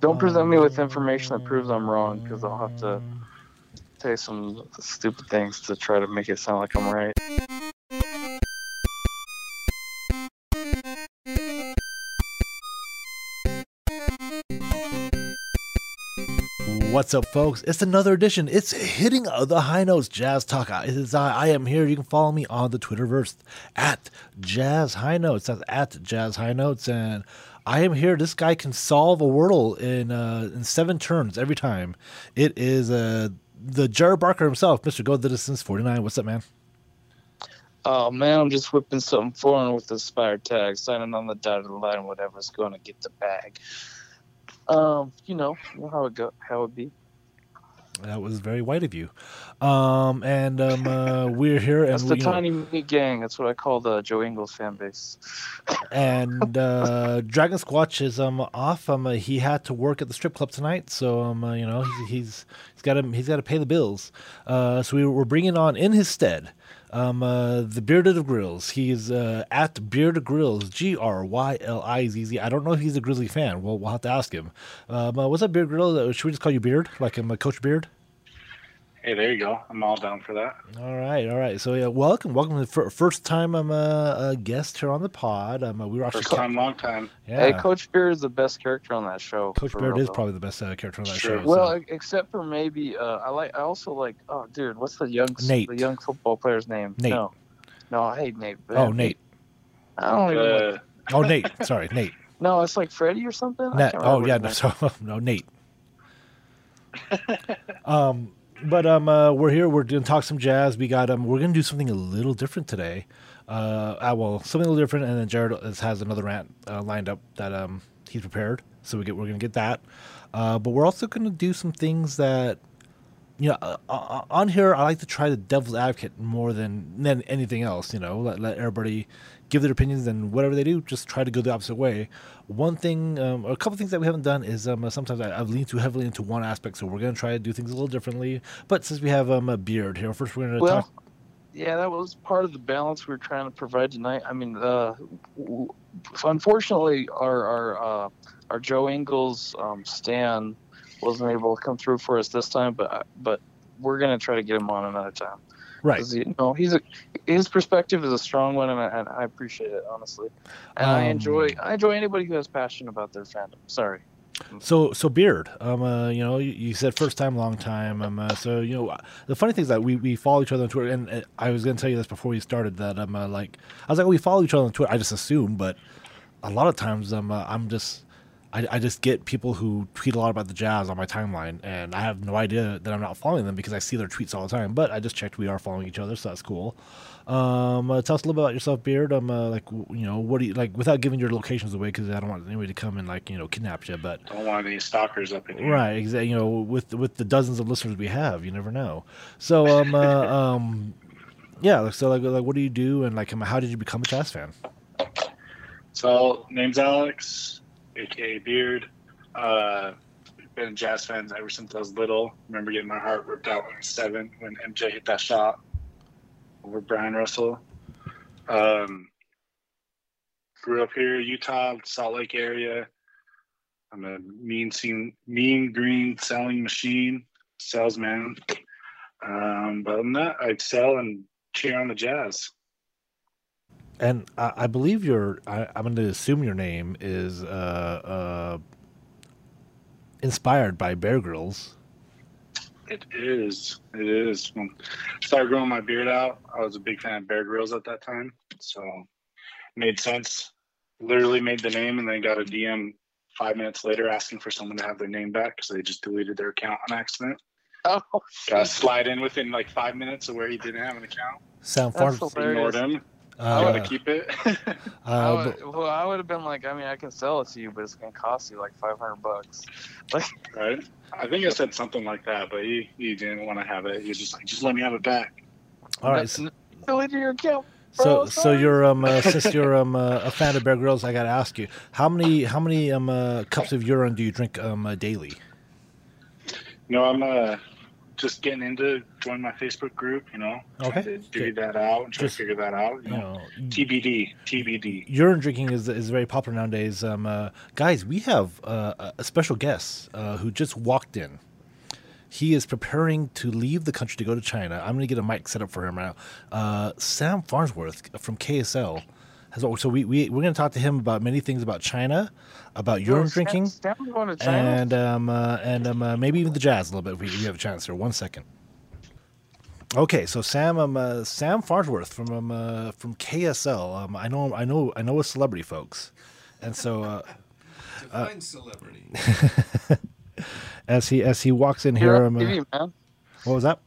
Don't present me with information that proves I'm wrong, because I'll have to say some stupid things to try to make it sound like I'm right. What's up, folks? It's another edition. It's hitting the high notes, Jazz Talk. I am here. You can follow me on the Twitterverse at Jazz High Notes. That's at Jazz High Notes, and I am here. This guy can solve a Wordle in 7 turns every time. It is the Jared Barker himself, Mr. Go the Distance 49. What's up, man? Oh man, I'm just whipping something foreign with the Spire tag, signing on the dotted line, whatever's going to get the bag. You know how it go, how it be. That was very white of you. We're here. And that's the Tiny Me gang. That's what I call the Joe Ingles fan base. And Dragon Squatch is off. He had to work at the strip club tonight, so you know he's got to pay the bills. So we're bringing on in his stead the Bearded of Grylls. He's at Bearded Grylls, Grylizz. I don't know if he's a Grizzly fan. We'll have to ask him. What's up, Beard Grylls? Should we just call you Beard, like Coach Beard? Hey, there you go. I'm all down for that. All right. So yeah, welcome to the first time I'm a guest here on the pod. We were actually first time, long time. Yeah. Hey, Coach Beard is the best character on that show. Coach Beard is probably the best character on that show. Well, so. Except for maybe I also like. Oh, dude, what's the young football player's name? Nate. No, I hate Nate. Oh, Nate. I don't even. Like... Oh, Nate. Sorry, Nate. No, it's like Freddie or something. No, Nate. We're here. We're gonna talk some jazz. We got we're gonna do something a little different today. Something a little different, and then Jared has another rant lined up that he's prepared. So we're gonna get that. But we're also gonna do some things that, you know, on here I like to try the devil's advocate more than anything else. You know, let everybody give their opinions, and whatever they do, just try to go the opposite way. One thing, or a couple things that we haven't done is sometimes I've leaned too heavily into one aspect, so we're going to try to do things a little differently. But since we have a Beard here, first we're going to talk. Yeah, that was part of the balance we were trying to provide tonight. I mean, unfortunately, our Joe Ingles Stan wasn't able to come through for us this time, but we're going to try to get him on another time. Right. You know, his perspective is a strong one, and I appreciate it, honestly. And I enjoy anybody who has passion about their fandom. Sorry. So Beard, you know, you said first time, long time. So you know, the funny thing is that we follow each other on Twitter, and I was going to tell you this before we started that we follow each other on Twitter. I just assume, but a lot of times I just get people who tweet a lot about the Jazz on my timeline, and I have no idea that I'm not following them because I see their tweets all the time. But I just checked; we are following each other, so that's cool. Tell us a little bit about yourself, Beard. What do you like? Without giving your locations away, because I don't want anybody to come and kidnap you. But I don't want any stalkers up in here, right? Exactly. You know, with the dozens of listeners we have, you never know. So yeah. So what do you do, and how did you become a Jazz fan? So, name's Alex, aka Beard. Been a Jazz fan ever since I was little. Remember getting my heart ripped out when I was 7 when MJ hit that shot over Brian Russell. Grew up here, Utah, Salt Lake area. I'm a mean green selling machine, salesman. But other than that, I sell and cheer on the Jazz. And I believe I'm going to assume your name is inspired by Bear Grylls. It is. When I started growing my beard out, I was a big fan of Bear Grylls at that time. So it made sense. Literally made the name, and then got a DM 5 minutes later asking for someone to have their name back because they just deleted their account on accident. Oh, got to slide in within 5 minutes of where he didn't have an account. Sam Farnsworth ignored him. I would have keep it. I would have been I can sell it to you, but it's going to cost you $500. Right? I think I said something like that, but he didn't want to have it. He was just just let me have it back. All right. So you're since you're a fan of Bear Grylls, I got to ask you, how many cups of urine do you drink daily? No, I'm just getting into join my Facebook group, you know. Okay. To figure that out and try to figure that out. You know, TBD. Urine drinking is very popular nowadays. Guys, we have a special guest who just walked in. He is preparing to leave the country to go to China. I'm going to get a mic set up for him right now. Sam Farnsworth from KSL. So we're going to talk to him about many things about China, about urine drinking, and maybe even the Jazz a little bit if we have a chance here. 1 second. Okay, so Sam Farnsworth from KSL. I know a celebrity, folks, and so define celebrity. As he walks in here, TV, man. What was that?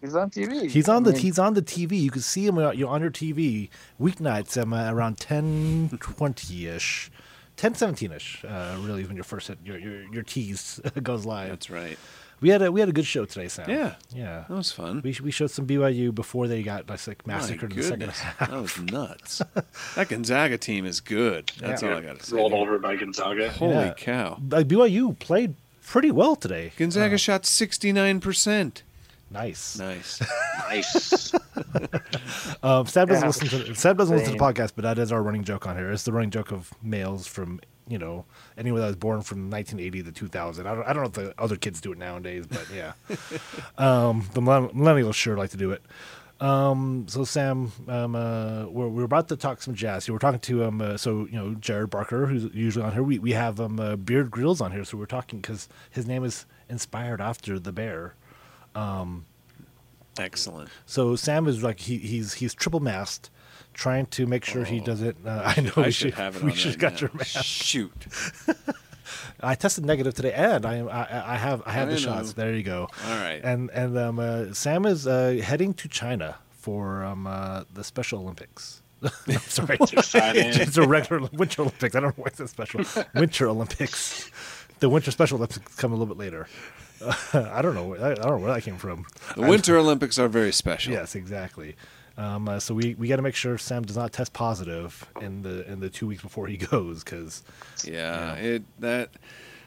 He's on TV. He's on the TV. You can see him. You're on your TV weeknights around 10:20ish, 10:17ish. Really, when your first hit, your tease goes live. That's right. We had a good show today, Sam. Yeah, that was fun. We showed some BYU before they got massacred in the second half. That was nuts. That Gonzaga team is good. That's all I got to say. Rolled over by Gonzaga. Holy cow! Like BYU played pretty well today. Gonzaga shot 69%. Nice. Sam doesn't listen to the podcast, but that is our running joke on here. It's the running joke of males from, anyone that was born from 1980 to 2000. I don't know if the other kids do it nowadays, but yeah. The millennials sure like to do it. So Sam, we're about to talk some Jazz. We're talking to Jared Barker, who's usually on here. We have Beard Grylls on here, so we're talking because his name is inspired after the bear. Excellent. So Sam is he's triple masked, trying to make sure he doesn't. I know I should have it. We should got your mask. Shoot. I tested negative today, and I have the shots. There you go. All right. And Sam is heading to China for the Special Olympics. I'm sorry, it's a regular Winter Olympics. I don't know why it's a special Winter Olympics. The Winter Special Olympics come a little bit later. I don't know where that came from. The Winter Olympics are very special. Yes, exactly. So we got to make sure Sam does not test positive in the 2 weeks before he goes, because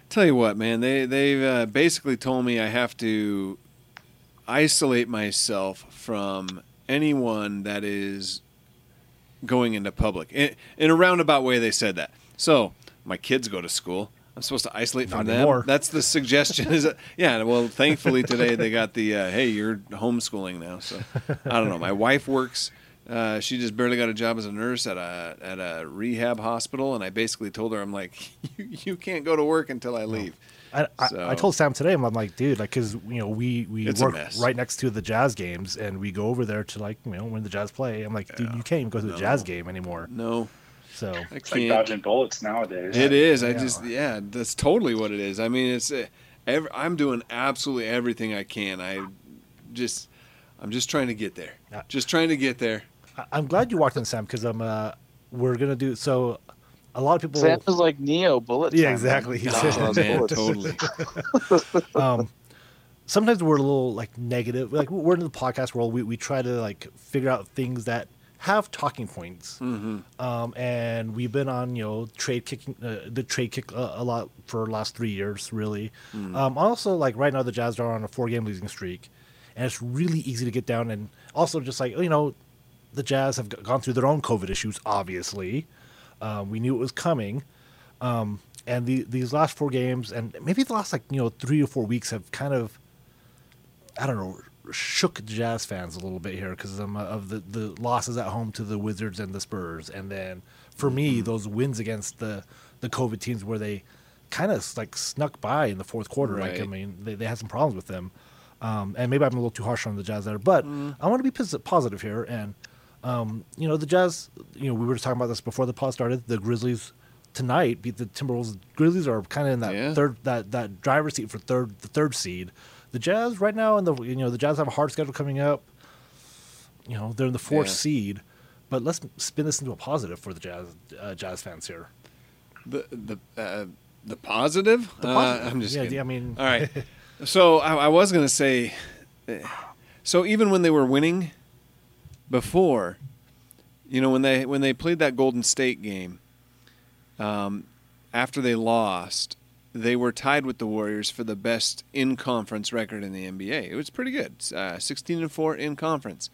tell you what, man, they've basically told me I have to isolate myself from anyone that is going into public. In a roundabout way, they said that. So my kids go to school. I'm supposed to isolate from them. Anymore. That's the suggestion. Well, thankfully today they got the hey, you're homeschooling now. So I don't know. My wife works. She just barely got a job as a nurse at a rehab hospital, and I basically told her, I'm like, you can't go to work until I leave. I told Sam today, I'm like, dude, because we work right next to the Jazz games, and we go over there to when the Jazz play. I'm like, dude, you can't even go to the Jazz game anymore. No. So it's like dodging bullets nowadays. It is. That's totally what it is. I mean, it's I'm doing absolutely everything I can. I'm just trying to get there. Just trying to get there. I'm glad you walked in, Sam, because we're gonna do so. A lot of people. Sam is like Neo bullet. Yeah, exactly. He's man, totally. Sometimes we're a little negative. We're in the podcast world. We try to figure out things that have talking points, and we've been on the trade kick a lot for the last 3 years, really. Also, right now the Jazz are on a 4-game losing streak, and it's really easy to get down. And also, just the Jazz have gone through their own COVID issues. Obviously, we knew it was coming, and these last 4 games, and maybe the last 3 or 4 weeks, have kind of, I don't know, shook Jazz fans a little bit here because of the losses at home to the Wizards and the Spurs, and then for me those wins against the COVID teams where they kind of snuck by in the fourth quarter. Right. They had some problems with them, and maybe I'm a little too harsh on the Jazz there, but I want to be positive here, and the Jazz. We were talking about this before the pod started. The Grizzlies tonight beat the Timberwolves. Grizzlies are kind of in that third that driver's seat for the third seed. The Jazz right now, and the Jazz have a hard schedule coming up. They're in the 4th seed, but let's spin this into a positive for the Jazz fans here. The positive? The positive. I'm just kidding. All right. So I was gonna say, so even when they were winning before, when they played that Golden State game, after they lost, they were tied with the Warriors for the best in-conference record in the NBA. It was pretty good, 16-4 in conference.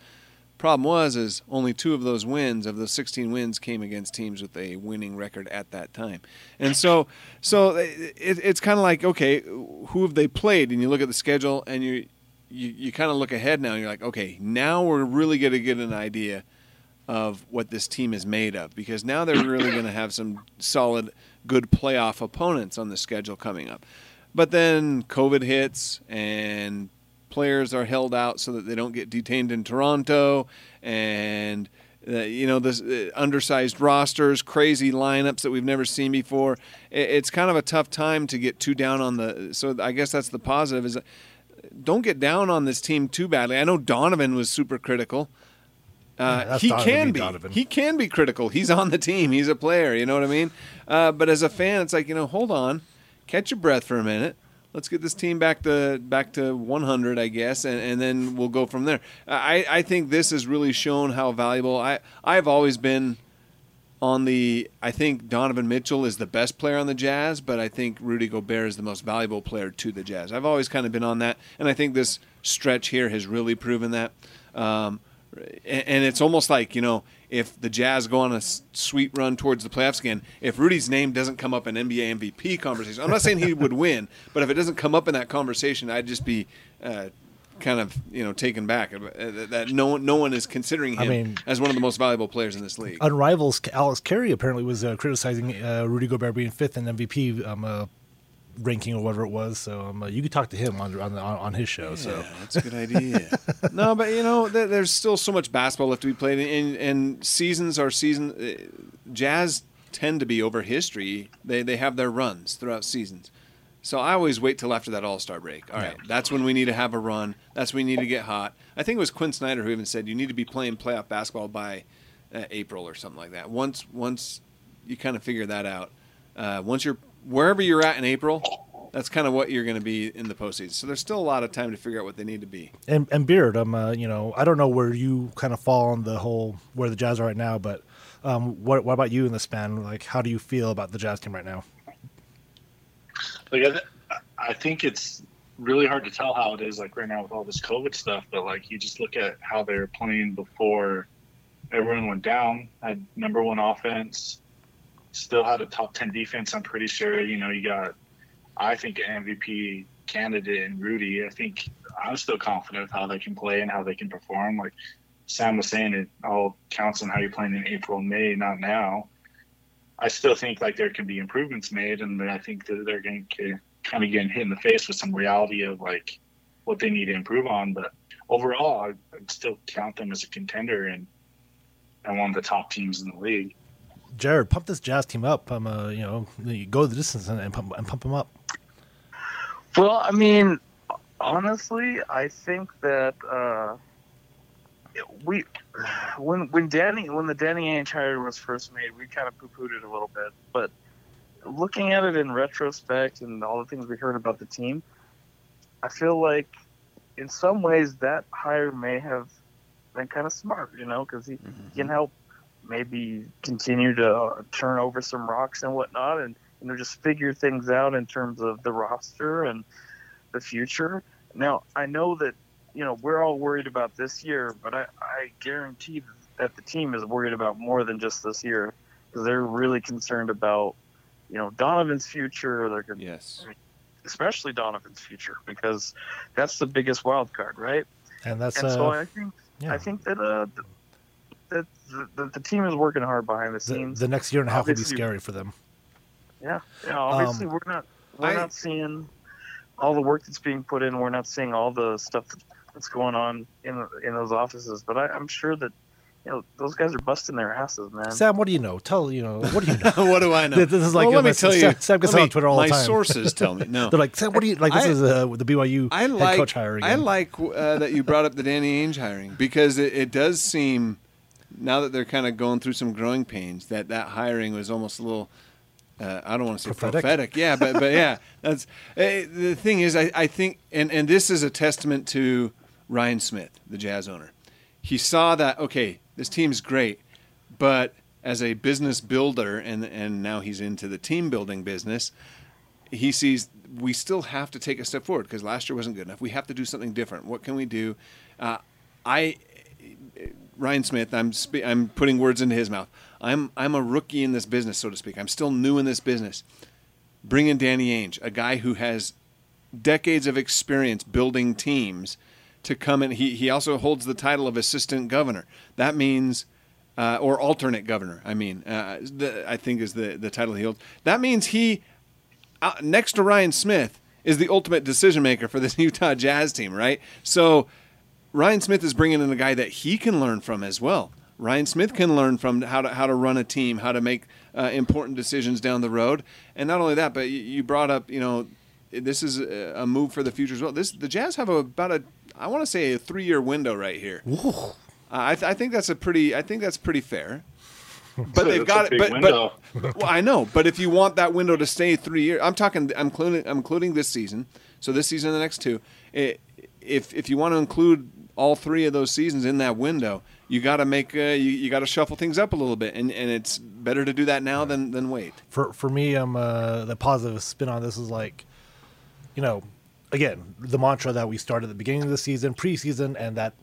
Problem was is only two of those wins, of those 16 wins, came against teams with a winning record at that time. And so it's kind of like, okay, who have they played? And you look at the schedule and you kind of look ahead now. And you're like, okay, now we're really going to get an idea of what this team is made of, because now they're really going to have some solid, good playoff opponents on the schedule coming up. But then COVID hits and players are held out so that they don't get detained in Toronto, and this undersized rosters, crazy lineups that we've never seen before. It's kind of a tough time to get too down on the. So I guess that's the positive, is don't get down on this team too badly. I know Donovan was super critical. He can be critical. He's on the team. He's a player. You know what I mean? But as a fan, it's like, hold on, catch your breath for a minute. Let's get this team back to 100, I guess, and then we'll go from there. I think this has really shown how valuable. I've always been on the – I think Donovan Mitchell is the best player on the Jazz, but I think Rudy Gobert is the most valuable player to the Jazz. I've always kind of been on that, and I think this stretch here has really proven that. And it's almost like, if the Jazz go on a sweep run towards the playoffs again, if Rudy's name doesn't come up in NBA MVP conversation, I'm not saying he would win, but if it doesn't come up in that conversation, I'd just be kind of, taken back that no one is considering him as one of the most valuable players in this league. Unrivals Alex Carey apparently was criticizing Rudy Gobert being fifth in MVP ranking or whatever it was, so you could talk to him on his show. Yeah, so that's a good idea. No, but there's still so much basketball left to be played, and seasons are season. Jazz tend to be over history. They have their runs throughout seasons. So I always wait till after that All-Star break. All right, that's when we need to have a run. That's when we need to get hot. I think it was Quinn Snyder who even said you need to be playing playoff basketball by April or something like that. Once you kind of figure that out, once you're wherever you're at in April, that's kind of what you're going to be in the postseason. So there's still a lot of time to figure out what they need to be. And Beard, I don't know where you kind of fall on the whole where the Jazz are right now, but what about you in the span? Like, how do you feel about the Jazz team right now? Like, I think it's really hard to tell how it is like right now with all this COVID stuff. But like, you just look at how they were playing before everyone went down. Had number one offense. Still had a top 10 defense, I'm pretty sure. You got, I think, an MVP candidate in Rudy. I think I'm still confident with how they can play and how they can perform. Like Sam was saying, it all counts on how you're playing in April and May, not now. I still think like there can be improvements made, and I think that they're going to kind of get hit in the face with some reality of like what they need to improve on. But overall, I'd still count them as a contender and one of the top teams in the league. Jared, pump this Jazz team up. You go the distance and pump them up. Well, honestly, I think that when the Danny Ainge hire was first made, we kind of poo-pooed it a little bit. But looking at it in retrospect and all the things we heard about the team, I feel like in some ways that hire may have been kind of smart, because he can help maybe continue to turn over some rocks and whatnot, and just figure things out in terms of the roster and the future. Now, I know that, we're all worried about this year, but I guarantee that the team is worried about more than just this year, because they're really concerned about, Donovan's future. Especially Donovan's future, because that's the biggest wild card, right? I think that the team is working hard behind the scenes. The next year and a half will be scary for them. Yeah. Obviously, we're not seeing all the work that's being put in. We're not seeing all the stuff that's going on in those offices. But I'm sure that those guys are busting their asses, man. Sam, what do you know? What do you know? What do I know? This is like, well, let me tell you. Sam gets on Twitter all the time. My sources tell me. No, they're like, Sam, what do you like? This is the BYU head coach hiring. I like that you brought up the Danny Ainge hiring, because it does seem, now that they're kind of going through some growing pains, that hiring was almost a little, I don't want to say prophetic. Yeah, but yeah. That's the thing is, I think, and this is a testament to Ryan Smith, the Jazz owner. He saw that, okay, this team's great, but as a business builder, and now he's into the team building business, he sees we still have to take a step forward because last year wasn't good enough. We have to do something different. What can we do? Ryan Smith, I'm putting words into his mouth. I'm a rookie in this business, so to speak. I'm still new in this business. Bring in Danny Ainge, a guy who has decades of experience building teams, to come in. He also holds the title of assistant governor. That means, or alternate governor, I mean, I think is the title he holds. That means he, next to Ryan Smith, is the ultimate decision maker for this Utah Jazz team, right? So Ryan Smith is bringing in a guy that he can learn from as well. Ryan Smith can learn from how to run a team, how to make important decisions down the road. And not only that, but you brought up, this is a move for the future as well. The Jazz have I want to say a 3-year window right here. I think that's pretty fair. But they've got it. Well, I know. But if you want that window to stay 3 years, I'm including this season. So this season and the next two. If you want to include all three of those seasons in that window, you got to make you got to shuffle things up a little bit, and it's better to do that now than wait. For me, the positive spin on this is like, again, the mantra that we started at the beginning of the season, preseason, and that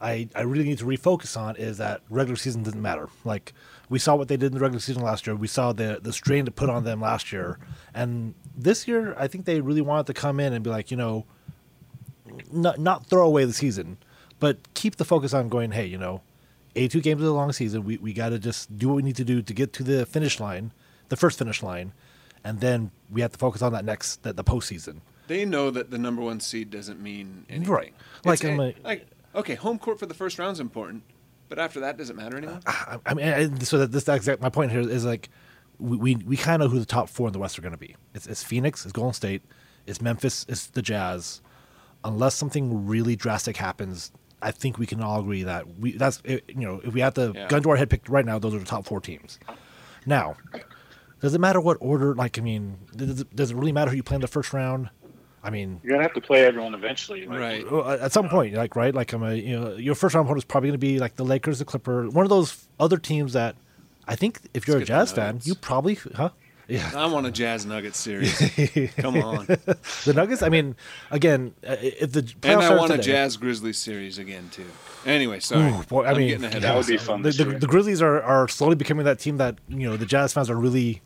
I really need to refocus on is that regular season doesn't matter. Like, we saw what they did in the regular season last year. We saw the strain to put on them last year. And this year, I think they really wanted to come in and be like, not throw away the season, but keep the focus on going, hey, 82 games is a long season. We got to just do what we need to do to get to the finish line, the first finish line, and then we have to focus on the postseason. They know that the #1 seed doesn't mean anything. Right. Okay, home court for the first round is important, but after that, does it matter anymore? My point here is like, we kind of know who the top four in the West are going to be. It's Phoenix, it's Golden State, it's Memphis, it's the Jazz. Unless something really drastic happens, I think we can all agree that if we have the gun to our head picked right now, those are the top four teams. Now, does it matter what order? Does it really matter who you play in the first round? I mean, you're gonna have to play everyone eventually, right? At some point, your first round opponent is probably gonna be like the Lakers, the Clippers, one of those other teams that I think if you're a Jazz fan, you probably, Yeah, I want a Jazz Nuggets series. Come on, the Nuggets. I mean, again, if the and I want a Jazz Grizzlies series again too. Anyway, sorry, I'm getting ahead. That would be fun. The Grizzlies are slowly becoming that team that the Jazz fans are really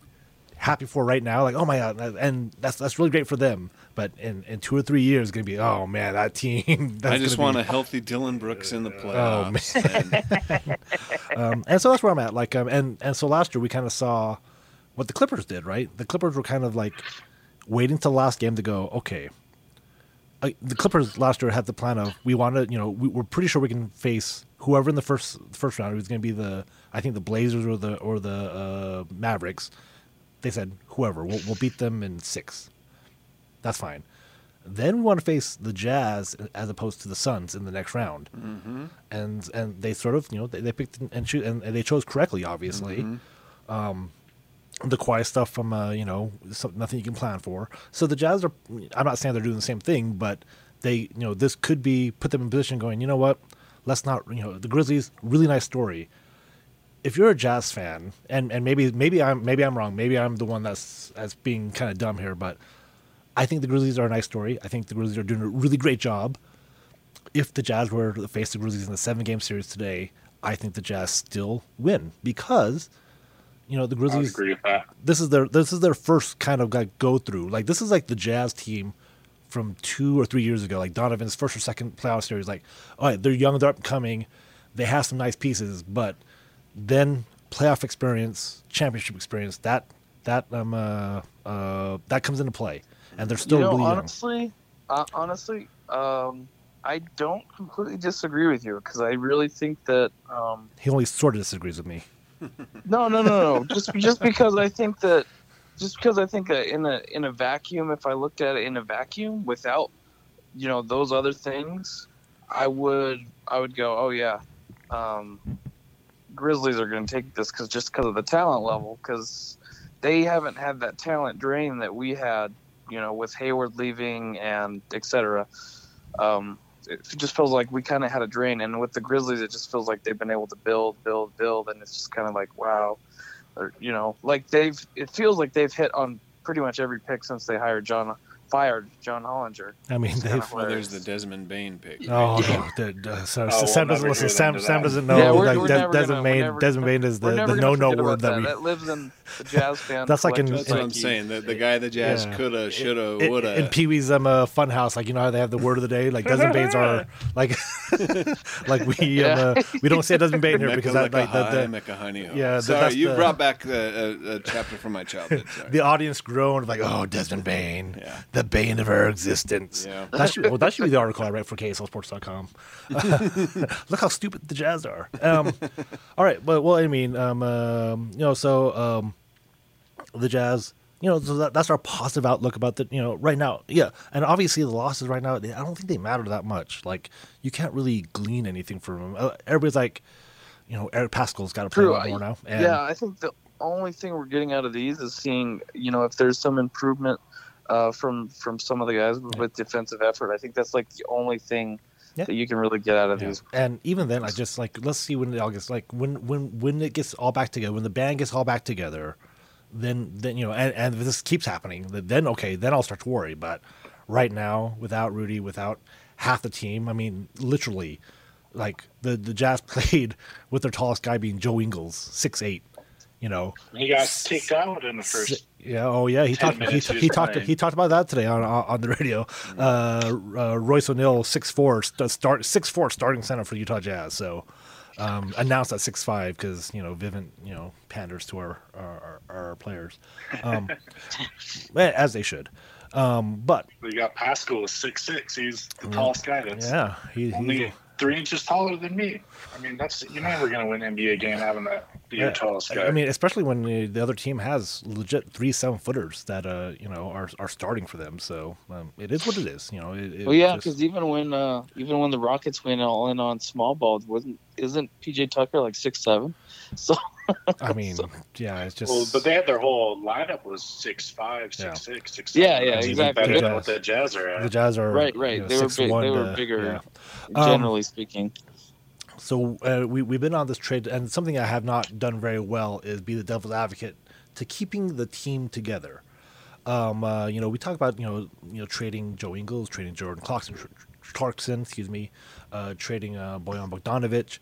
happy for right now, like, oh my god, and that's really great for them, but in 2 or 3 years it's gonna be, oh man, that team, I just want a healthy Dylan Brooks in the playoffs. Oh, man. And so that's where I'm at, and so last year we kind of saw what the Clippers did, right? The Clippers were kind of like waiting till the last game to go, okay, the Clippers last year had the plan of, we want to, we're pretty sure we can face whoever in the first round. It was gonna be I think the Blazers or the Mavericks. They said, whoever, we'll beat them in 6. That's fine. Then we want to face the Jazz as opposed to the Suns in the next round. Mm-hmm. And they sort of, they picked and they chose correctly, obviously. Mm-hmm. The quiet stuff from, nothing you can plan for. So the Jazz are, I'm not saying they're doing the same thing, but they, this could be, put them in position going, you know what, let's not, the Grizzlies, really nice story. If you're a Jazz fan, and maybe I'm wrong, maybe I'm the one that's being kind of dumb here, but I think the Grizzlies are a nice story. I think the Grizzlies are doing a really great job. If the Jazz were to face the Grizzlies in the 7-game series today, I think the Jazz still win because the Grizzlies. I agree with that. This is their first kind of go through. Like, this is like the Jazz team from 2 or 3 years ago, like Donovan's first or second playoff series. Like, all right, they're young, they're upcoming, they have some nice pieces, but then playoff experience, championship experience, that comes into play, and they're still really young. Honestly, I don't completely disagree with you because I really think that he only sort of disagrees with me. No. Just because I think that, in a vacuum, if I looked at it in a vacuum without those other things, I would go, oh yeah. Grizzlies are going to take this because of the talent level, because they haven't had that talent drain that we had, with Hayward leaving and etc. It just feels like we kind of had a drain, and with the Grizzlies, it just feels like they've been able to build, and it's just kind of like, wow, it feels like they've hit on pretty much every pick since they fired John Hollinger. I mean, there's the Desmond Bane pick. Oh, Sam doesn't know. Yeah, Desmond Bane is the no-no word that we... That lives in the Jazz fan. That's like that's what I'm saying. The guy the Jazz coulda, shoulda, woulda. In Pee-wee's Funhouse, like, you know how they have the word of the day? Like, Desmond Bane's are like... Like, we don't say Desmond Bane here because... Sorry, you brought back a chapter from my childhood. The audience groaned like, oh, Desmond Bane. Yeah. The bane of our existence. Yeah. That should be the article I write for KSLSports.com. Look how stupid the Jazz are. All right, but the Jazz. You know, so that's our positive outlook about the right now. Yeah, and obviously the losses right now, I don't think they matter that much. Like, you can't really glean anything from them. Everybody's like, Eric Pascal's got to play a lot more now. And yeah, I think the only thing we're getting out of these is seeing if there's some improvement. From some of the guys with defensive effort. I think that's like the only thing that you can really get out of these. And even then, I just let's see when it all gets when it gets all back together, when the band gets all back together, then and if this keeps happening, then I'll start to worry. But right now, without Rudy, without half the team, I mean, literally, like the Jazz played with their tallest guy being Joe Ingles, 6'8". He got kicked out in the first. Yeah. Oh, yeah. He talked about that today on the radio. Royce O'Neal, 6'4", starting center for Utah Jazz. So announced at 6'5" because Vivint panders to our players, as they should. But we got Pascal, 6'6". He's the tallest guy. That's he's 3 inches taller than me. I mean, you're never going to win an NBA game having that be your tallest guy. I mean, especially when the other team has legit 3 7-footers that are starting for them. So it is what it is. Because even when the Rockets went all in on small ball, isn't PJ Tucker like 6'7"? So I mean, it's just. Well, but they had their whole lineup was 6'5", 6'6", 6'7". Yeah, exactly. Better than what the Jazz are at. The Jazz are right. They were bigger. Yeah. Generally speaking. So we've been on this trade, and something I have not done very well is be the devil's advocate to keeping the team together. We talk about trading Joe Ingles, trading Jordan Clarkson, trading Bojan Bogdanovic,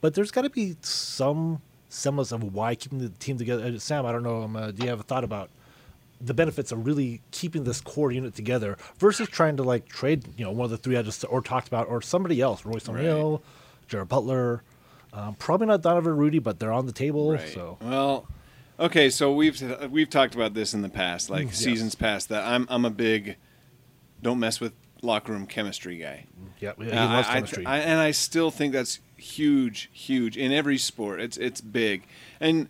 but there's got to be some semblance of why keeping the team together. Sam, I don't know. Do you have a thought about the benefits of really keeping this core unit together versus trying to trade, one of the three I just talked about or somebody else, Royce O'Neal, Jared Butler, probably not Donovan Rudy, but they're on the table. Right. So we've talked about this in the past, seasons past. That I'm a big don't mess with locker room chemistry guy. Yeah, he loves chemistry, and I still think that's huge in every sport. It's big and.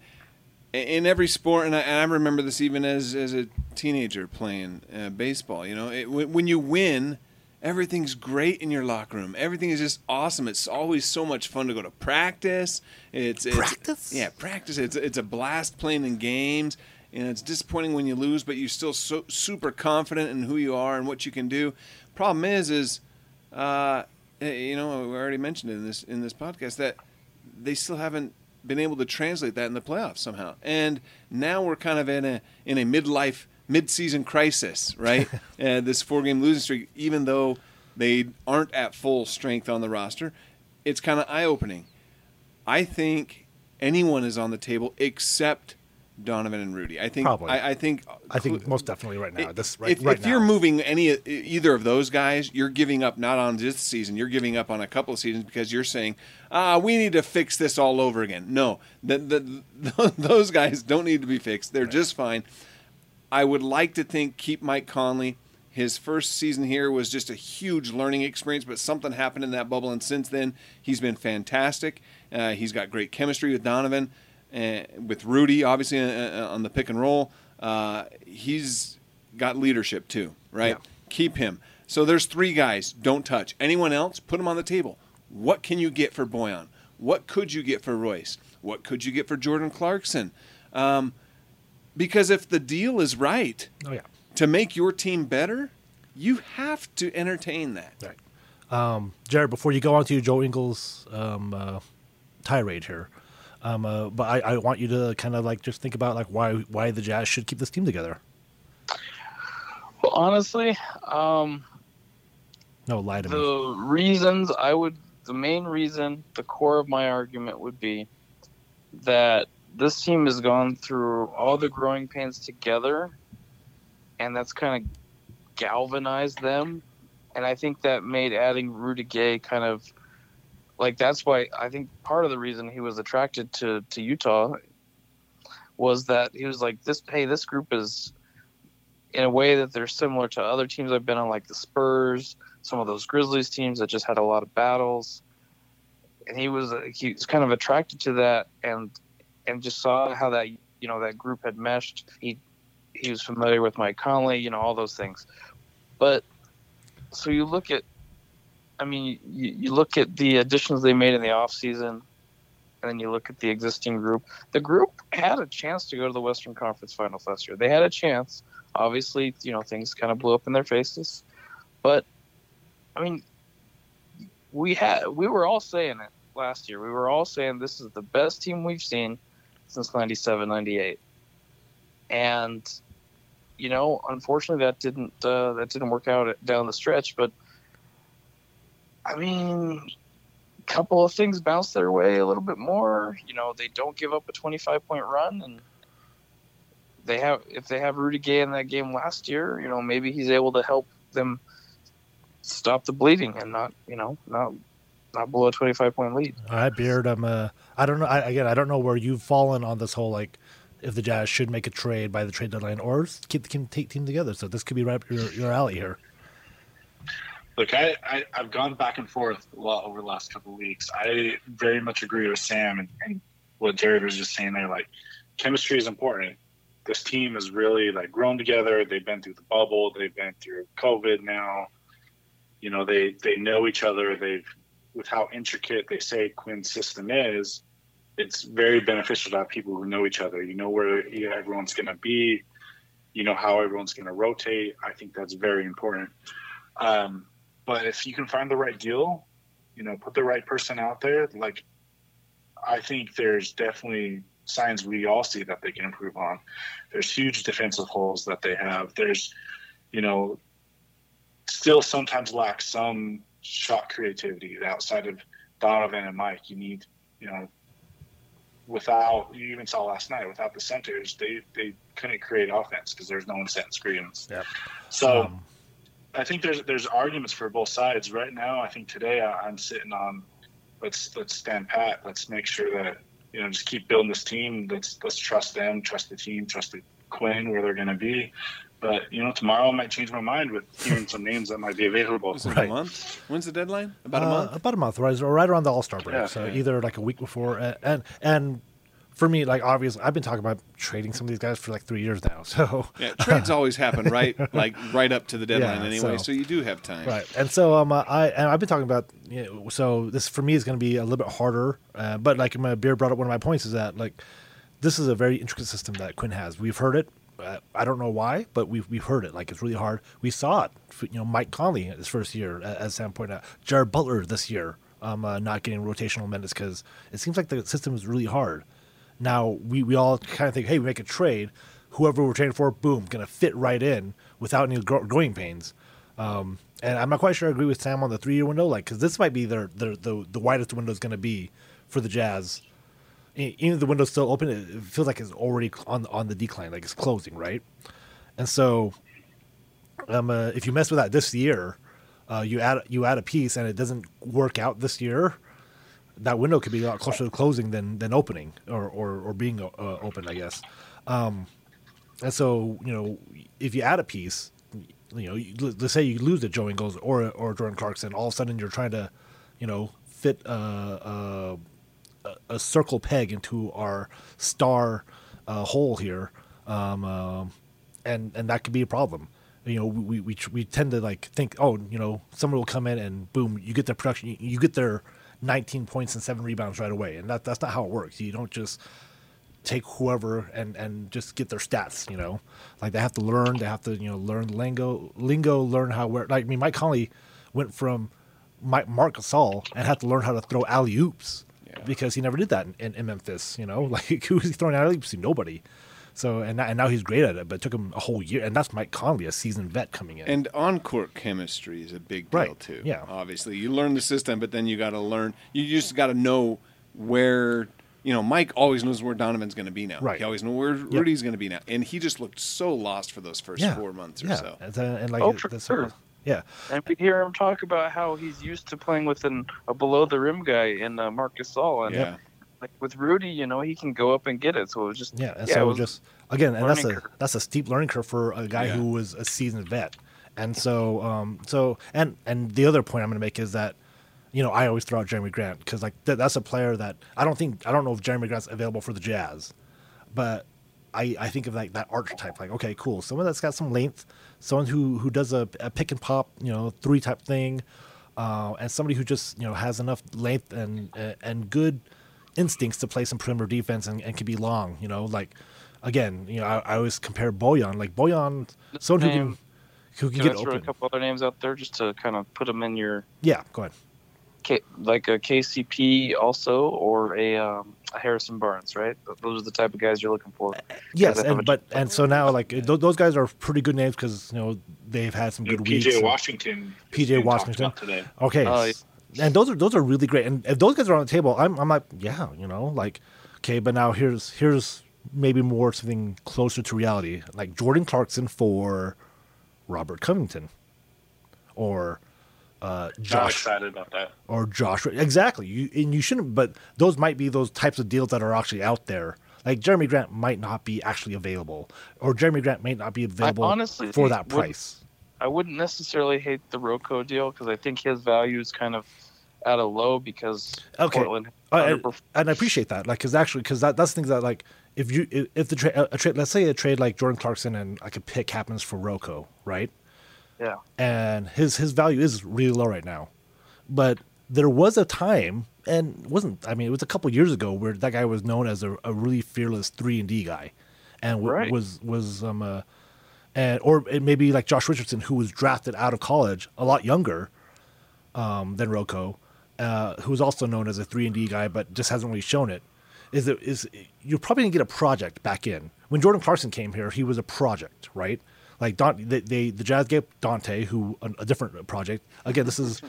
In every sport, and I remember this even as a teenager playing baseball. When you win, everything's great in your locker room. Everything is just awesome. It's always so much fun to go to practice. Practice. It's a blast playing in games, and it's disappointing when you lose, but you're still so super confident in who you are and what you can do. Problem is we already mentioned it in this podcast that they still haven't been able to translate that in the playoffs somehow, and now we're kind of in a mid-season crisis, right? This 4-game losing streak, even though they aren't at full strength on the roster, it's kind of eye-opening. I think anyone is on the table except Donovan and Rudy. I think most definitely right now. If you're moving either of those guys, you're giving up not on this season. You're giving up on a couple of seasons because you're saying, we need to fix this all over again. No, those guys don't need to be fixed. They're just fine. I would like to think keep Mike Conley. His first season here was just a huge learning experience, but something happened in that bubble, and since then he's been fantastic. He's got great chemistry with Donovan. With Rudy, obviously, on the pick and roll, he's got leadership too, right? Yeah. Keep him. So there's 3 guys. Don't touch anyone else. Put them on the table. What can you get for Bojan? What could you get for Royce? What could you get for Jordan Clarkson? Because if the deal is right, to make your team better, you have to entertain that. Right, Jared. Before you go on to Joe Ingles' tirade here. But I want you to kind of like just think about like why the Jazz should keep this team together. Well, honestly, no, lie to me. The main reason, the core of my argument would be that this team has gone through all the growing pains together, and that's kind of galvanized them. And I think that made adding Rudy Gay kind of like, that's why I think part of the reason he was attracted to Utah was that he was like, this group is in a way that they're similar to other teams I've been on, like the Spurs, some of those Grizzlies teams that just had a lot of battles. And he was kind of attracted to that and just saw how that, you know, that group had meshed. He was familiar with Mike Conley, you know, all those things. But so you look at, I mean, you look at the additions they made in the offseason, and then you look at the existing group. The group had a chance to go to the Western Conference Finals last year. They had a chance. Obviously, you know, things kind of blew up in their faces. But, I mean, we were all saying it last year. We were all saying this is the best team we've seen since 97-98. And, you know, unfortunately that didn't work out down the stretch. But, I mean, a couple of things bounce their way a little bit more. You know, they don't give up a 25-point run, and if they have Rudy Gay in that game last year, you know, maybe he's able to help them stop the bleeding and not blow a 25-point lead. All right, Beard. I don't know where you've fallen on this whole like if the Jazz should make a trade by the trade deadline or keep the team together. So this could be right up your alley here. Look, I've gone back and forth a lot over the last couple of weeks. I very much agree with Sam and what Jared was just saying there. Like, chemistry is important. This team has really, like, grown together. They've been through the bubble. They've been through COVID now. You know, they know each other. With how intricate they say Quinn's system is, it's very beneficial to have people who know each other. You know where everyone's going to be. You know how everyone's going to rotate. I think that's very important. But if you can find the right deal, you know, put the right person out there, like, I think there's definitely signs we all see that they can improve on. There's huge defensive holes that they have. There's, you know, still sometimes lack some shot creativity outside of Donovan and Mike. You need, you know, you even saw last night, without the centers, they couldn't create offense because there's no one setting screens. Yeah. So I think there's arguments for both sides right now. I think today I'm sitting on let's stand pat. Let's make sure that, you know, just keep building this team. Let's trust them, trust the team, trust the Quinn where they're going to be. But, you know, tomorrow I might change my mind with hearing some names that might be available. Is it a month? When's the deadline? About a month. About a month, right? Or right around the All-Star break. Yeah, so either like a week before and. For me, like, obviously, I've been talking about trading some of these guys for, like, 3 years now. So yeah, trades always happen, right? Like, right up to the deadline anyway, so you do have time. Right. And so I've been talking about, you know, so this, for me, is going to be a little bit harder. But, like, my Beard brought up one of my points is that, like, this is a very intricate system that Quinn has. We've heard it. I don't know why, but we've heard it. Like, it's really hard. We saw it. You know, Mike Conley his first year, as Sam pointed out. Jared Butler this year not getting rotational minutes because it seems like the system is really hard. Now, we all kind of think, hey, we make a trade. Whoever we're trading for, boom, going to fit right in without any growing pains. And I'm not quite sure I agree with Sam on the 3-year window, like, because this might be the widest window is going to be for the Jazz. Even if the window's still open, it feels like it's already on the decline, like it's closing, right? And so if you mess with that this year, you add a piece and it doesn't work out this year, that window could be a lot closer to closing than opening or being open, I guess. And so, you know, if you add a piece, you know, let's say you lose a Joe Ingles or Jordan Clarkson, all of a sudden you're trying to, you know, fit a circle peg into our star hole here, and that could be a problem. You know, we tend to like think, oh, you know, someone will come in and boom, you get their production, you get their 19 points and 7 rebounds right away, and that's not how it works. You don't just take whoever and just get their stats. You know, like they have to learn. They have to, you know, learn lingo. Learn how where. Like, I mean, Mike Conley went from Mark Gasol and had to learn how to throw alley oops. Yeah. because he never did that in Memphis. You know, like, who was he throwing out of? Nobody. So and now he's great at it, but it took him a whole year. And that's Mike Conley, a seasoned vet coming in. And on-court chemistry is a big deal, right, too. Yeah. Obviously, you learn the system, but then you got to learn. You just got to know where. You know, Mike always knows where Donovan's going to be now. Right. He always knows where Rudy's going to be now, and he just looked so lost for those first 4 months or so. And like, for sure. Yeah, and we hear him talk about how he's used to playing with a below the rim guy in Marc Gasol, and like with Rudy, you know, he can go up and get it. So it was just and that's a steep learning curve for a guy who was a seasoned vet. And so and the other point I'm going to make is that, you know, I always throw out Jeremy Grant because like that's a player that I don't know if Jeremy Grant's available for the Jazz, but I think of like that archetype, like, okay, cool, someone that's got some length, someone who does a pick and pop, you know, three type thing, and somebody who just, you know, has enough length and good instincts to play some perimeter defense and can be long, you know, like, again, you know, I always compare Bojan, like Bojan, someone who can get open. Throw a couple other names out there just to kind of put them in your Go ahead. Like a KCP also, or a Harrison Barnes, right? Those are the type of guys you're looking for. Yes, and so now, like, those guys are pretty good names because, you know, they've had some good weeks. PJ Washington today. Okay, and those are really great. And if those guys are on the table, I'm like, yeah, you know, like, okay, but now here's maybe more something closer to reality, like Jordan Clarkson for Robert Covington, or. Josh, excited about that. Or Josh, exactly. You shouldn't, but those might be those types of deals that are actually out there. Like Jeremy Grant might not be actually available, or Jeremy Grant might not be available for that price. I wouldn't necessarily hate the Rocco deal because I think his value is kind of at a low because Portland. And I appreciate that, like, because that's things that, like, if a trade like Jordan Clarkson and like a pick happens for Rocco, right? Yeah, and his value is really low right now, but there was a time, and it was a couple years ago where that guy was known as a really fearless 3-and-D guy, and or maybe like Josh Richardson, who was drafted out of college a lot younger than Rocco, who was also known as a 3-and-D guy, but just hasn't really shown it. You're probably gonna get a project back in when Jordan Clarkson came here. He was a project, right? Like the Jazz gave Dante, a different project. Again, this is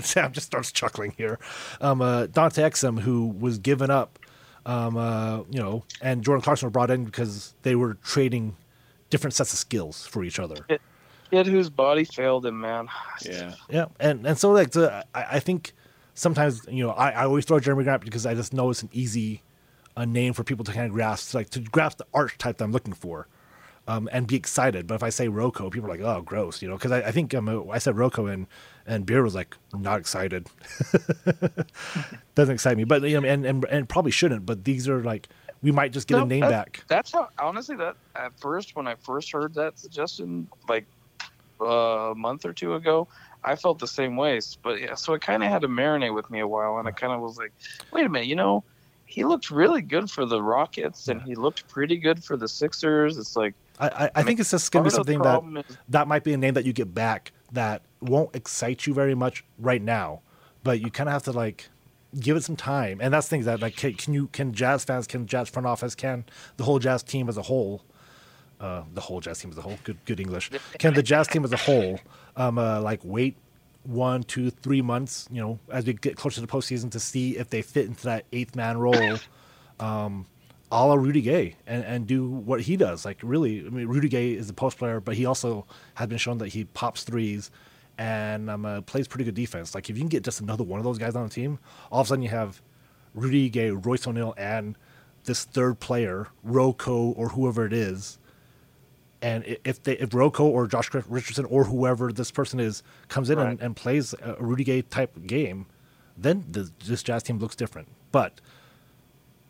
Sam just starts chuckling here. Dante Exum, who was given up, you know, and Jordan Clarkson were brought in because they were trading different sets of skills for each other. Kid whose body failed him, man. Yeah, and so like I think sometimes, you know, I always throw Jeremy Grant because I just know it's an easy name for people to kind of grasp, like to grasp the archetype that I'm looking for. And be excited, but if I say Rocco, people are like, "Oh, gross," you know, because I think I said Rocco, and Beard was like, "Not excited." Doesn't excite me, but you know, and probably shouldn't. But these are like, we might just get a name back. That's how, honestly, that at first when I first heard that suggestion, like a month or two ago, I felt the same way. But yeah, so it kind of had to marinate with me a while, and I kind of was like, "Wait a minute, you know, he looked really good for the Rockets, and he looked pretty good for the Sixers." It's like. I think it's just going to be something that might be a name that you get back that won't excite you very much right now, but you kind of have to like give it some time. And that's things that like can Jazz fans, can Jazz front office, can the whole Jazz team as a whole, good English, can the Jazz team as a whole like wait 1, 2, 3 months, you know, as we get closer to the postseason to see if they fit into that eighth man role. A la Rudy Gay, and do what he does. Like, really, I mean, Rudy Gay is a post player, but he also has been shown that he pops threes and plays pretty good defense. Like, if you can get just another one of those guys on the team, all of a sudden you have Rudy Gay, Royce O'Neal, and this third player, Rocco or whoever it is. And if Rocco or Josh Richardson or whoever this person is comes in and plays a Rudy Gay type game, then this Jazz team looks different. But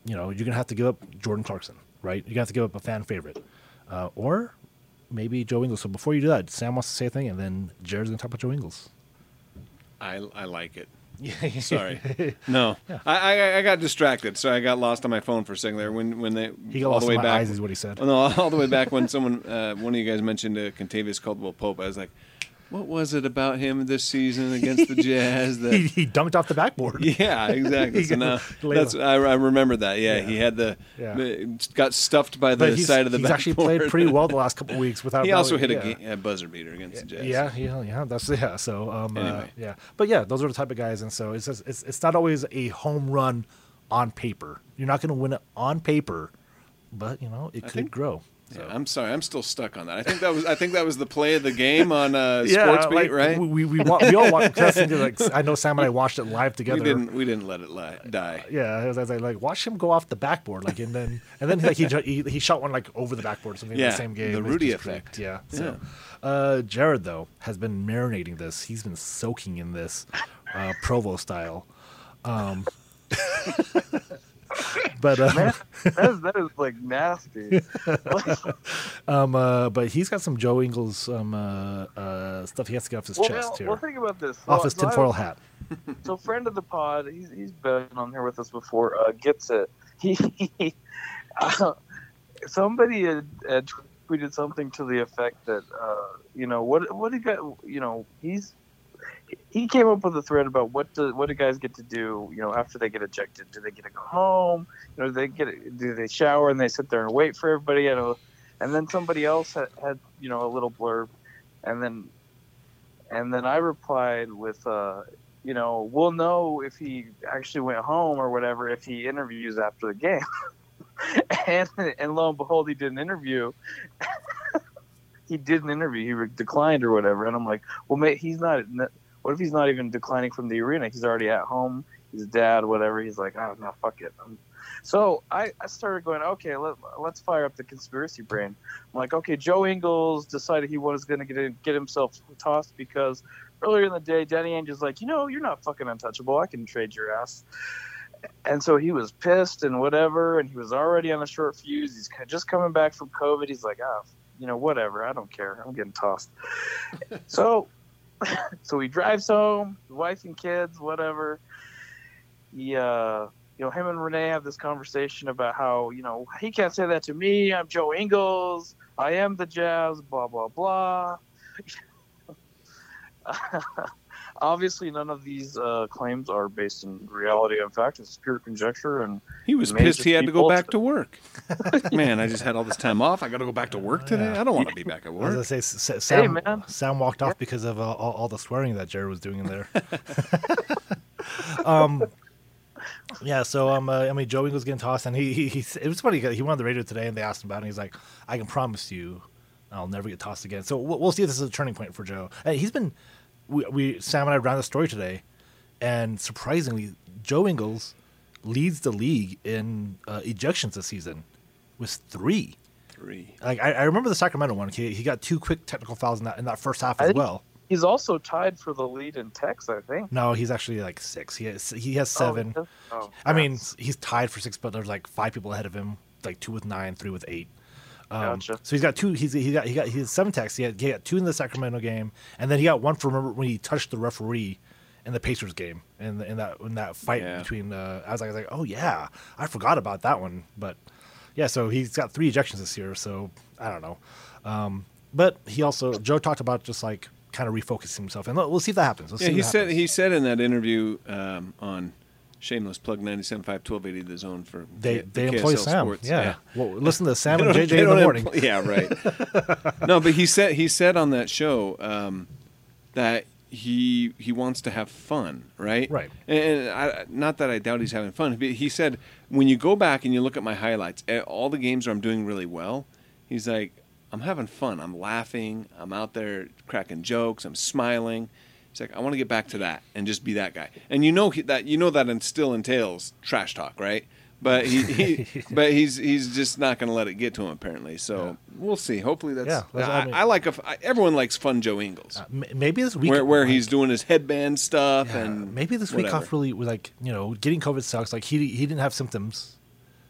you know, you're gonna have to give up Jordan Clarkson, right? You're gonna have to give up a fan favorite, or maybe Joe Ingles. So before you do that, Sam wants to say a thing, and then Jared's gonna talk about Joe Ingles. I like it. Sorry, no, yeah. I got distracted, so I got lost on my phone for a second there. When they he got all lost the way in my back eyes is what he said. No, all the way back when someone one of you guys mentioned Kentavious Caldwell Pope, I was like, What was it about him this season against the Jazz that he dunked off the backboard? Yeah, exactly. So now, that's, I remember that. Yeah, yeah. He had the got stuffed by the side of the backboard. He's actually played pretty well the last couple of weeks. Without he also hit a buzzer beater against the Jazz. Yeah. So anyway. But yeah, those are the type of guys, and so it's just, it's not always a home run on paper. You're not going to win it on paper, but you know it could grow. So. Yeah, I'm sorry, I'm still stuck on that. I think that was the play of the game on SportsBeat, like, right? We all watched it. Like, I know Sam and I watched it live together. We didn't let it die. Yeah, I was like watch him go off the backboard, like, and then like he shot one like over the backboard or something in the same game. The Rudy effect. Yeah. So Jared though has been marinating this. He's been soaking in this Provo style. But that is like nasty. But he's got some Joe Ingles stuff he has to get off his chest here. Well, think about this. Off his tinfoil hat. So, friend of the pod, he's been on here with us before. Gets it. He somebody had tweeted something to the effect that what he got. You know, he came up with a thread about what do guys get to do, you know, after they get ejected? Do they get to go home? You know, do they shower and they sit there and wait for everybody? You know, and then somebody else had you know, a little blurb, and then I replied with, you know, we'll know if he actually went home or whatever if he interviews after the game, and lo and behold, he did an interview. He did an interview. He declined or whatever, and I'm like, well, mate, he's not. What if he's not even declining from the arena? He's already at home. He's a dad, whatever. He's like, oh, no, fuck it. So I started going, okay, let's fire up the conspiracy brain. I'm like, okay, Joe Ingles decided he was going to get himself tossed because earlier in the day, Danny Ainge is like, you know, you're not fucking untouchable. I can trade your ass. And so he was pissed and whatever, and he was already on a short fuse. He's just coming back from COVID. He's like, ah, you know, whatever. I don't care. I'm getting tossed. So he drives home, wife and kids, whatever. He, you know, him and Renee have this conversation about how, you know, he can't say that to me. I'm Joe Ingles. I am the Jazz, blah, blah, blah. Obviously, none of these claims are based in reality. In fact, it's pure conjecture. And he was pissed he had to go back to work. Man, I just had all this time off. I got to go back to work today. I don't want to be back at work. As I say, Sam, hey, man. Sam walked off because of all the swearing that Jared was doing in there. Yeah, so I mean, Joe Ingles getting tossed, and he it was funny. He went on the radio today, and they asked him about it. And he's like, "I can promise you, I'll never get tossed again." So we'll see if this is a turning point for Joe. He's been. Sam and I ran the story today, and surprisingly, Joe Ingles leads the league in ejections this season with three. Like I remember the Sacramento one. He got two quick technical fouls in that first half as well. He's also tied for the lead in techs, I think. No, he's actually like six. He has seven. I mean, he's tied for six, but there's like five people ahead of him, like two with 9, 3 with 8. So he's got two. He has 7 techs. He got 2 in the Sacramento game, and then he got one for when he touched the referee in the Pacers game in that fight between. I was like, oh yeah, I forgot about that one. But yeah, so he's got 3 ejections this year. So I don't know. But he also Joe talked about just like kind of refocusing himself, and we'll see if that happens. He said in that interview on. Shameless plug 97.5 1280 The Zone for they employ KSL Sam. Sports. Yeah. Well, listen to Sam and JJ in the morning. Yeah, right. No, but he said on that show that he wants to have fun, right? Right. And I, not that I doubt he's having fun. But he said when you go back and you look at my highlights, at all the games where I'm doing really well, he's like, I'm having fun. I'm laughing. I'm out there cracking jokes. I'm smiling. He's like, I want to get back to that and just be that guy. And you know that still entails trash talk, right? But he's just not going to let it get to him apparently. So we'll see. Hopefully that's I mean. I like everyone likes fun Joe Ingles. Maybe this week where he's doing his headband stuff and maybe this week off really was like you know getting COVID sucks. Like he didn't have symptoms,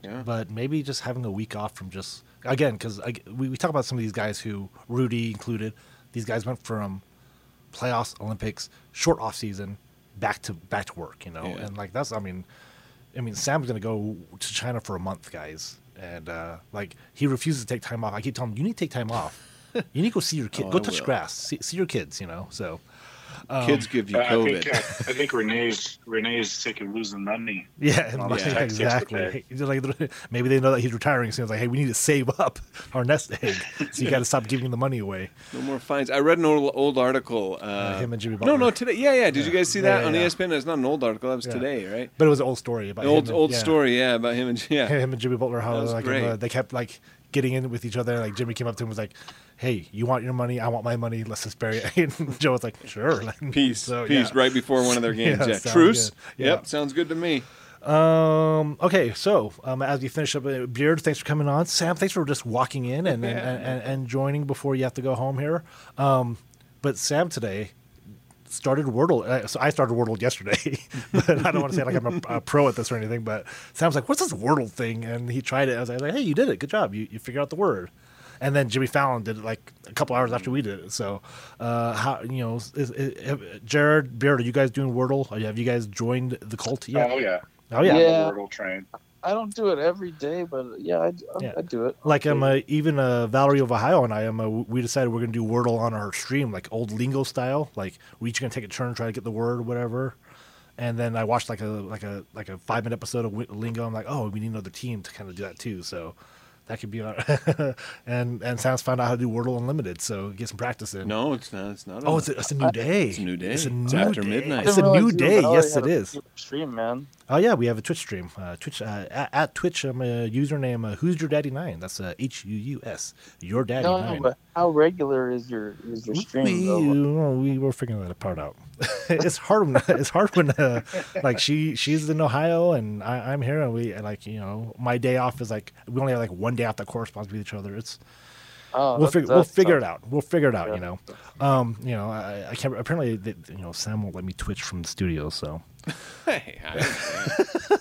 but maybe just having a week off from just again because we talk about some of these guys who Rudy included. These guys went from. Playoffs, Olympics, short off season, back to work, you know, and like that's I mean Sam's gonna go to China for a month, guys, and like he refuses to take time off. I keep telling him you need to take time off. You need to go see your kid. Go touch grass. See your kids. You know. So kids give you COVID. I think Renee's sick of losing money. Yeah, exactly. Like, maybe they know that he's retiring, so he's like, "Hey, we need to save up our nest egg." So you got to stop giving the money away. No more fines. I read an old article. Him and Jimmy Butler. No, today. Yeah. Did you guys see that on ESPN? It's not an old article. That was today, right? But it was an old story about about him and him and Jimmy Butler. How like they kept like getting in with each other. Like Jimmy came up to him and was like, "Hey, you want your money? I want my money. Let's just bury it." And Joe was like, "Sure, peace." Right before one of their games, truce. Yeah. Yep, sounds good to me. Okay, so as we finish up, Beard, thanks for coming on. Sam, thanks for just walking in and joining before you have to go home here. But Sam today started Wordle. So I started Wordle yesterday, but I don't want to say like I'm a pro at this or anything. But Sam's like, "What's this Wordle thing?" And he tried it. I was like, "Hey, you did it. Good job. You figured out the word." And then Jimmy Fallon did it like a couple hours after we did it. So, Jared, Beard, are you guys doing Wordle? Have you guys joined the cult yet? Oh yeah. The Wordle train. I don't do it every day, but I do it. Like even Valerie of Ohio and I we decided we're gonna do Wordle on our stream, like old Lingo style. Like we're each gonna take a turn, try to get the word, or whatever. And then I watched like a 5-minute episode of Lingo. I'm like, oh, we need another team to kind of do that too. So. That could be on, and Sam's found out how to do Wordle Unlimited, so get some practice in. No, it's not. It's not. Oh, it's a new day. It's a new day. It's after midnight. It's a new day. Yes, it is. Stream, man. Oh yeah, we have a Twitch stream. Twitch at Twitch. I'm a username. Who's your daddy 9? That's HUUS. Your daddy 9. No, but how regular is your stream? We were figuring that part out. It's hard. It's hard when like she's in Ohio and I'm here, and we like my day off is like we only have like one day. Out that corresponds with each other. It's we'll figure it out. Yeah. I can't. Apparently, Sam won't let me Twitch from the studio. So hey,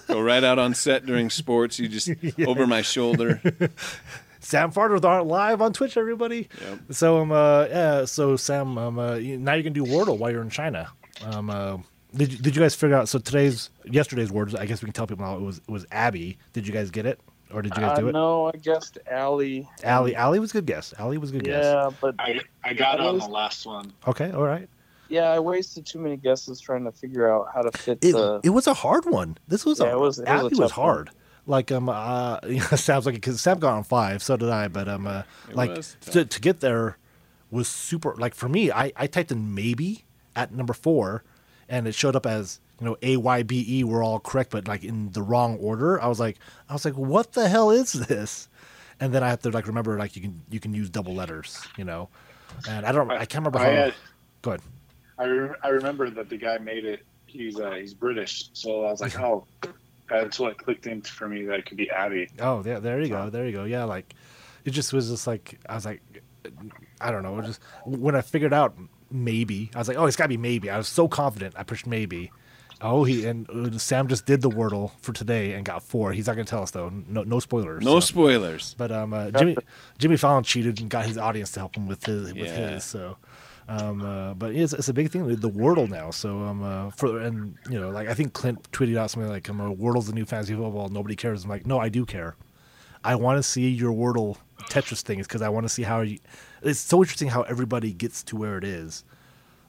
go right out on set during sports. You just over my shoulder. Sam Farnsworth aren't live on Twitch, everybody. Yep. So so Sam, now you can do Wordle while you're in China. Did you guys figure out? So yesterday's words. I guess we can tell people now. It was Abby. Did you guys get it? Or did you guys do it? No, I guessed Allie. Allie was a good guess. Yeah, but I got on the last one. Okay, all right. Yeah, I wasted too many guesses trying to figure out how to fit it. It was a hard one. This was Allie was hard. One. Like Sam's like because Sam got on 5, so did I. But to get there was super. Like for me, I typed in maybe at number 4, and it showed up as. AYBE were all correct, but like in the wrong order. I was like, what the hell is this? And then I have to like remember like you can use double letters, And I can't remember. Go ahead. I remember that the guy made it. He's British, so I was like, oh, that's what clicked in for me. That it could be Abby. Oh yeah, there you go. Yeah, like it just was just like I was like, I don't know. Just when I figured out maybe, I was like, oh, it's gotta be maybe. I was so confident. I pushed maybe. Oh, Sam just did the Wordle for today and got 4. He's not going to tell us though. No spoilers. No spoilers. But Jimmy Fallon cheated and got his audience to help him with his. So, but it's a big thing. The Wordle now. So I think Clint tweeted out something like, "Wordle's the new fantasy football. Nobody cares." I'm like, no, I do care. I want to see your Wordle Tetris thing because I want to see how you. It's so interesting how everybody gets to where it is.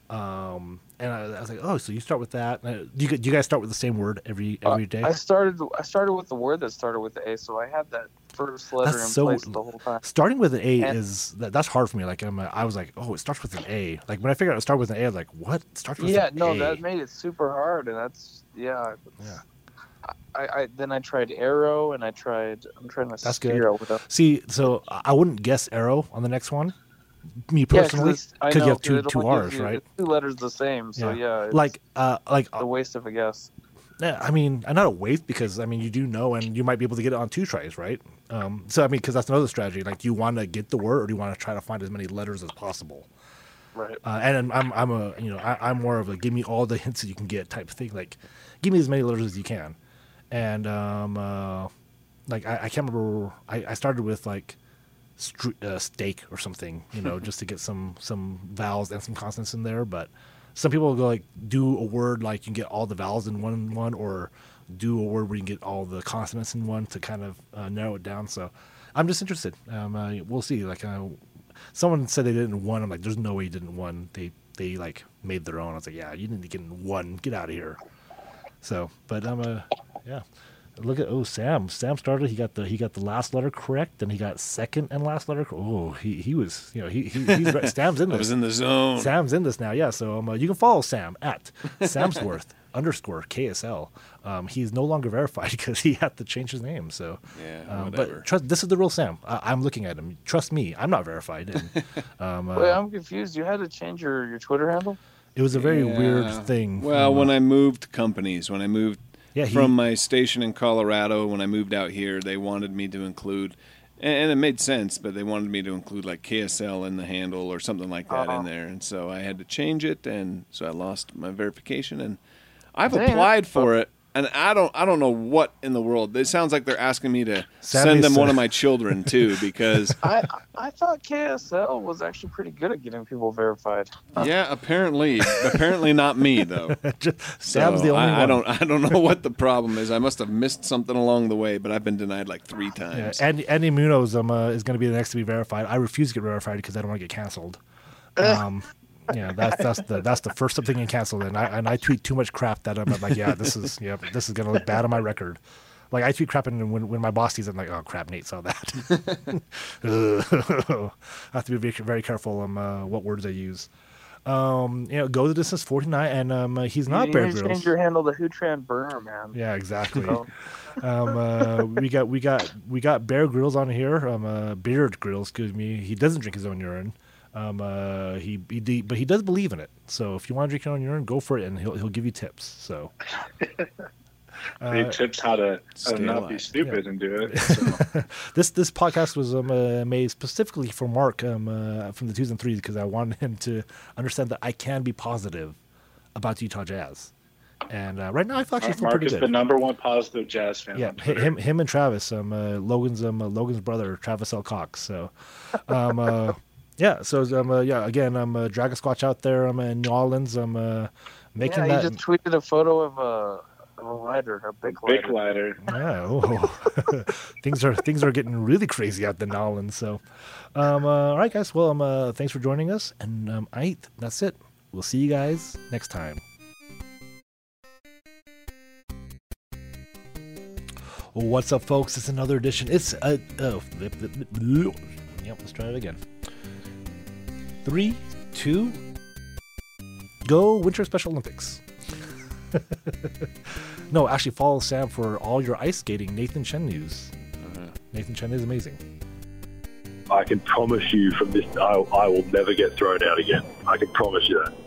And I was like, oh, so you start with that. Do you guys start with the same word every day? I started with the word that started with the A, so I had that first letter place the whole time. Starting with an A that's hard for me. Like I was like, oh, it starts with an A. Like when I figured out it started with an A, I was like, what? It starts with an A. Yeah, no, that made it super hard, and that's yeah. I tried arrow, and I'm trying to figure out what else. See, so I wouldn't guess arrow on the next one. Me personally, because you have two R's, right? It's 2 letters the same, so it's like a waste of a guess. Yeah, I mean, not a waste because I mean you do know, and you might be able to get it on 2 tries, right? So I mean, because that's another strategy. Like, do you want to get the word, or do you want to try to find as many letters as possible? Right. And I'm a I'm more of a give me all the hints that you can get type of thing. Like, give me as many letters as you can. And like I can't remember. I started with like. Steak or something, just to get some vowels and some consonants in there. But some people will go like do a word like you can get all the vowels in one, or do a word where you can get all the consonants in one to kind of narrow it down. So I'm just interested. We'll see. Like Someone said they didn't win. I'm like, there's no way you didn't win. They like made their own. I was like, yeah, you didn't get in one. Get out of here. So, but I'm a yeah. Look at Sam. Sam started. He got the last letter correct, and he got second and last letter. Oh, he was, you know, he's right. Sam's in this. I was in the zone. Sam's in this now. Yeah. So you can follow Sam at Samsworth_KSL. He's no longer verified because he had to change his name. So yeah, but trust, this is the real Sam. I'm looking at him. Trust me, I'm not verified. And, wait, I'm confused. You had to change your Twitter handle. It was a very weird thing. Well, when I moved companies, when I moved. Yeah, from my station in Colorado, when I moved out here, they wanted me to include, and it made sense, but they wanted me to include like KSL in the handle or something like that in there. And so I had to change it, and so I lost my verification. And I've applied for it, and I don't know what in the world. It sounds like they're asking me to send them one of my children, too, because... I thought KSL was actually pretty good at getting people verified. Yeah, apparently. Apparently not me, though. Sam's the only one. I don't know what the problem is. I must have missed something along the way, but I've been denied like 3 times. Yeah, Andy Munoz is going to be the next to be verified. I refuse to get verified because I don't want to get canceled. Yeah, that's the first thing you cancel, and I tweet too much crap that I'm like, yeah, this is gonna look bad on my record. Like I tweet crap, and when my boss sees it, I'm like, oh crap, Nate saw that. I have to be very careful on what words I use. Go the distance 49, and he's not Bear Grylls. You change your handle to Hootran Burner, man. Yeah, exactly. We got Bear Grylls on here. Beard Grylls, excuse me. He doesn't drink his own urine. But he does believe in it. So if you want to drink your own urine, go for it, and he'll give you tips. So he tips how to not be stupid and do it. So. This podcast was made specifically for Mark from the 2s and 3s because I wanted him to understand that I can be positive about the Utah Jazz. And right now, I feel actually Mark is good. The #1 positive Jazz fan. Yeah, him and Travis, Logan's brother, Travis L. Cox. So. Yeah, so again, I'm a Dragon Squatch out there. I'm in New Orleans. I'm making that. Yeah, you just tweeted a photo of a lighter, a big lighter. Big lighter. Yeah, oh. things are getting really crazy out in New Orleans. So, all right, guys. Well, thanks for joining us, and that's it. We'll see you guys next time. What's up, folks? It's another edition. It's Yep, let's try it again. 3, 2, go Winter Special Olympics. No, actually follow Sam for all your ice skating Nathan Chen news. Nathan Chen is amazing. I can promise you from this, I will never get thrown out again. I can promise you that.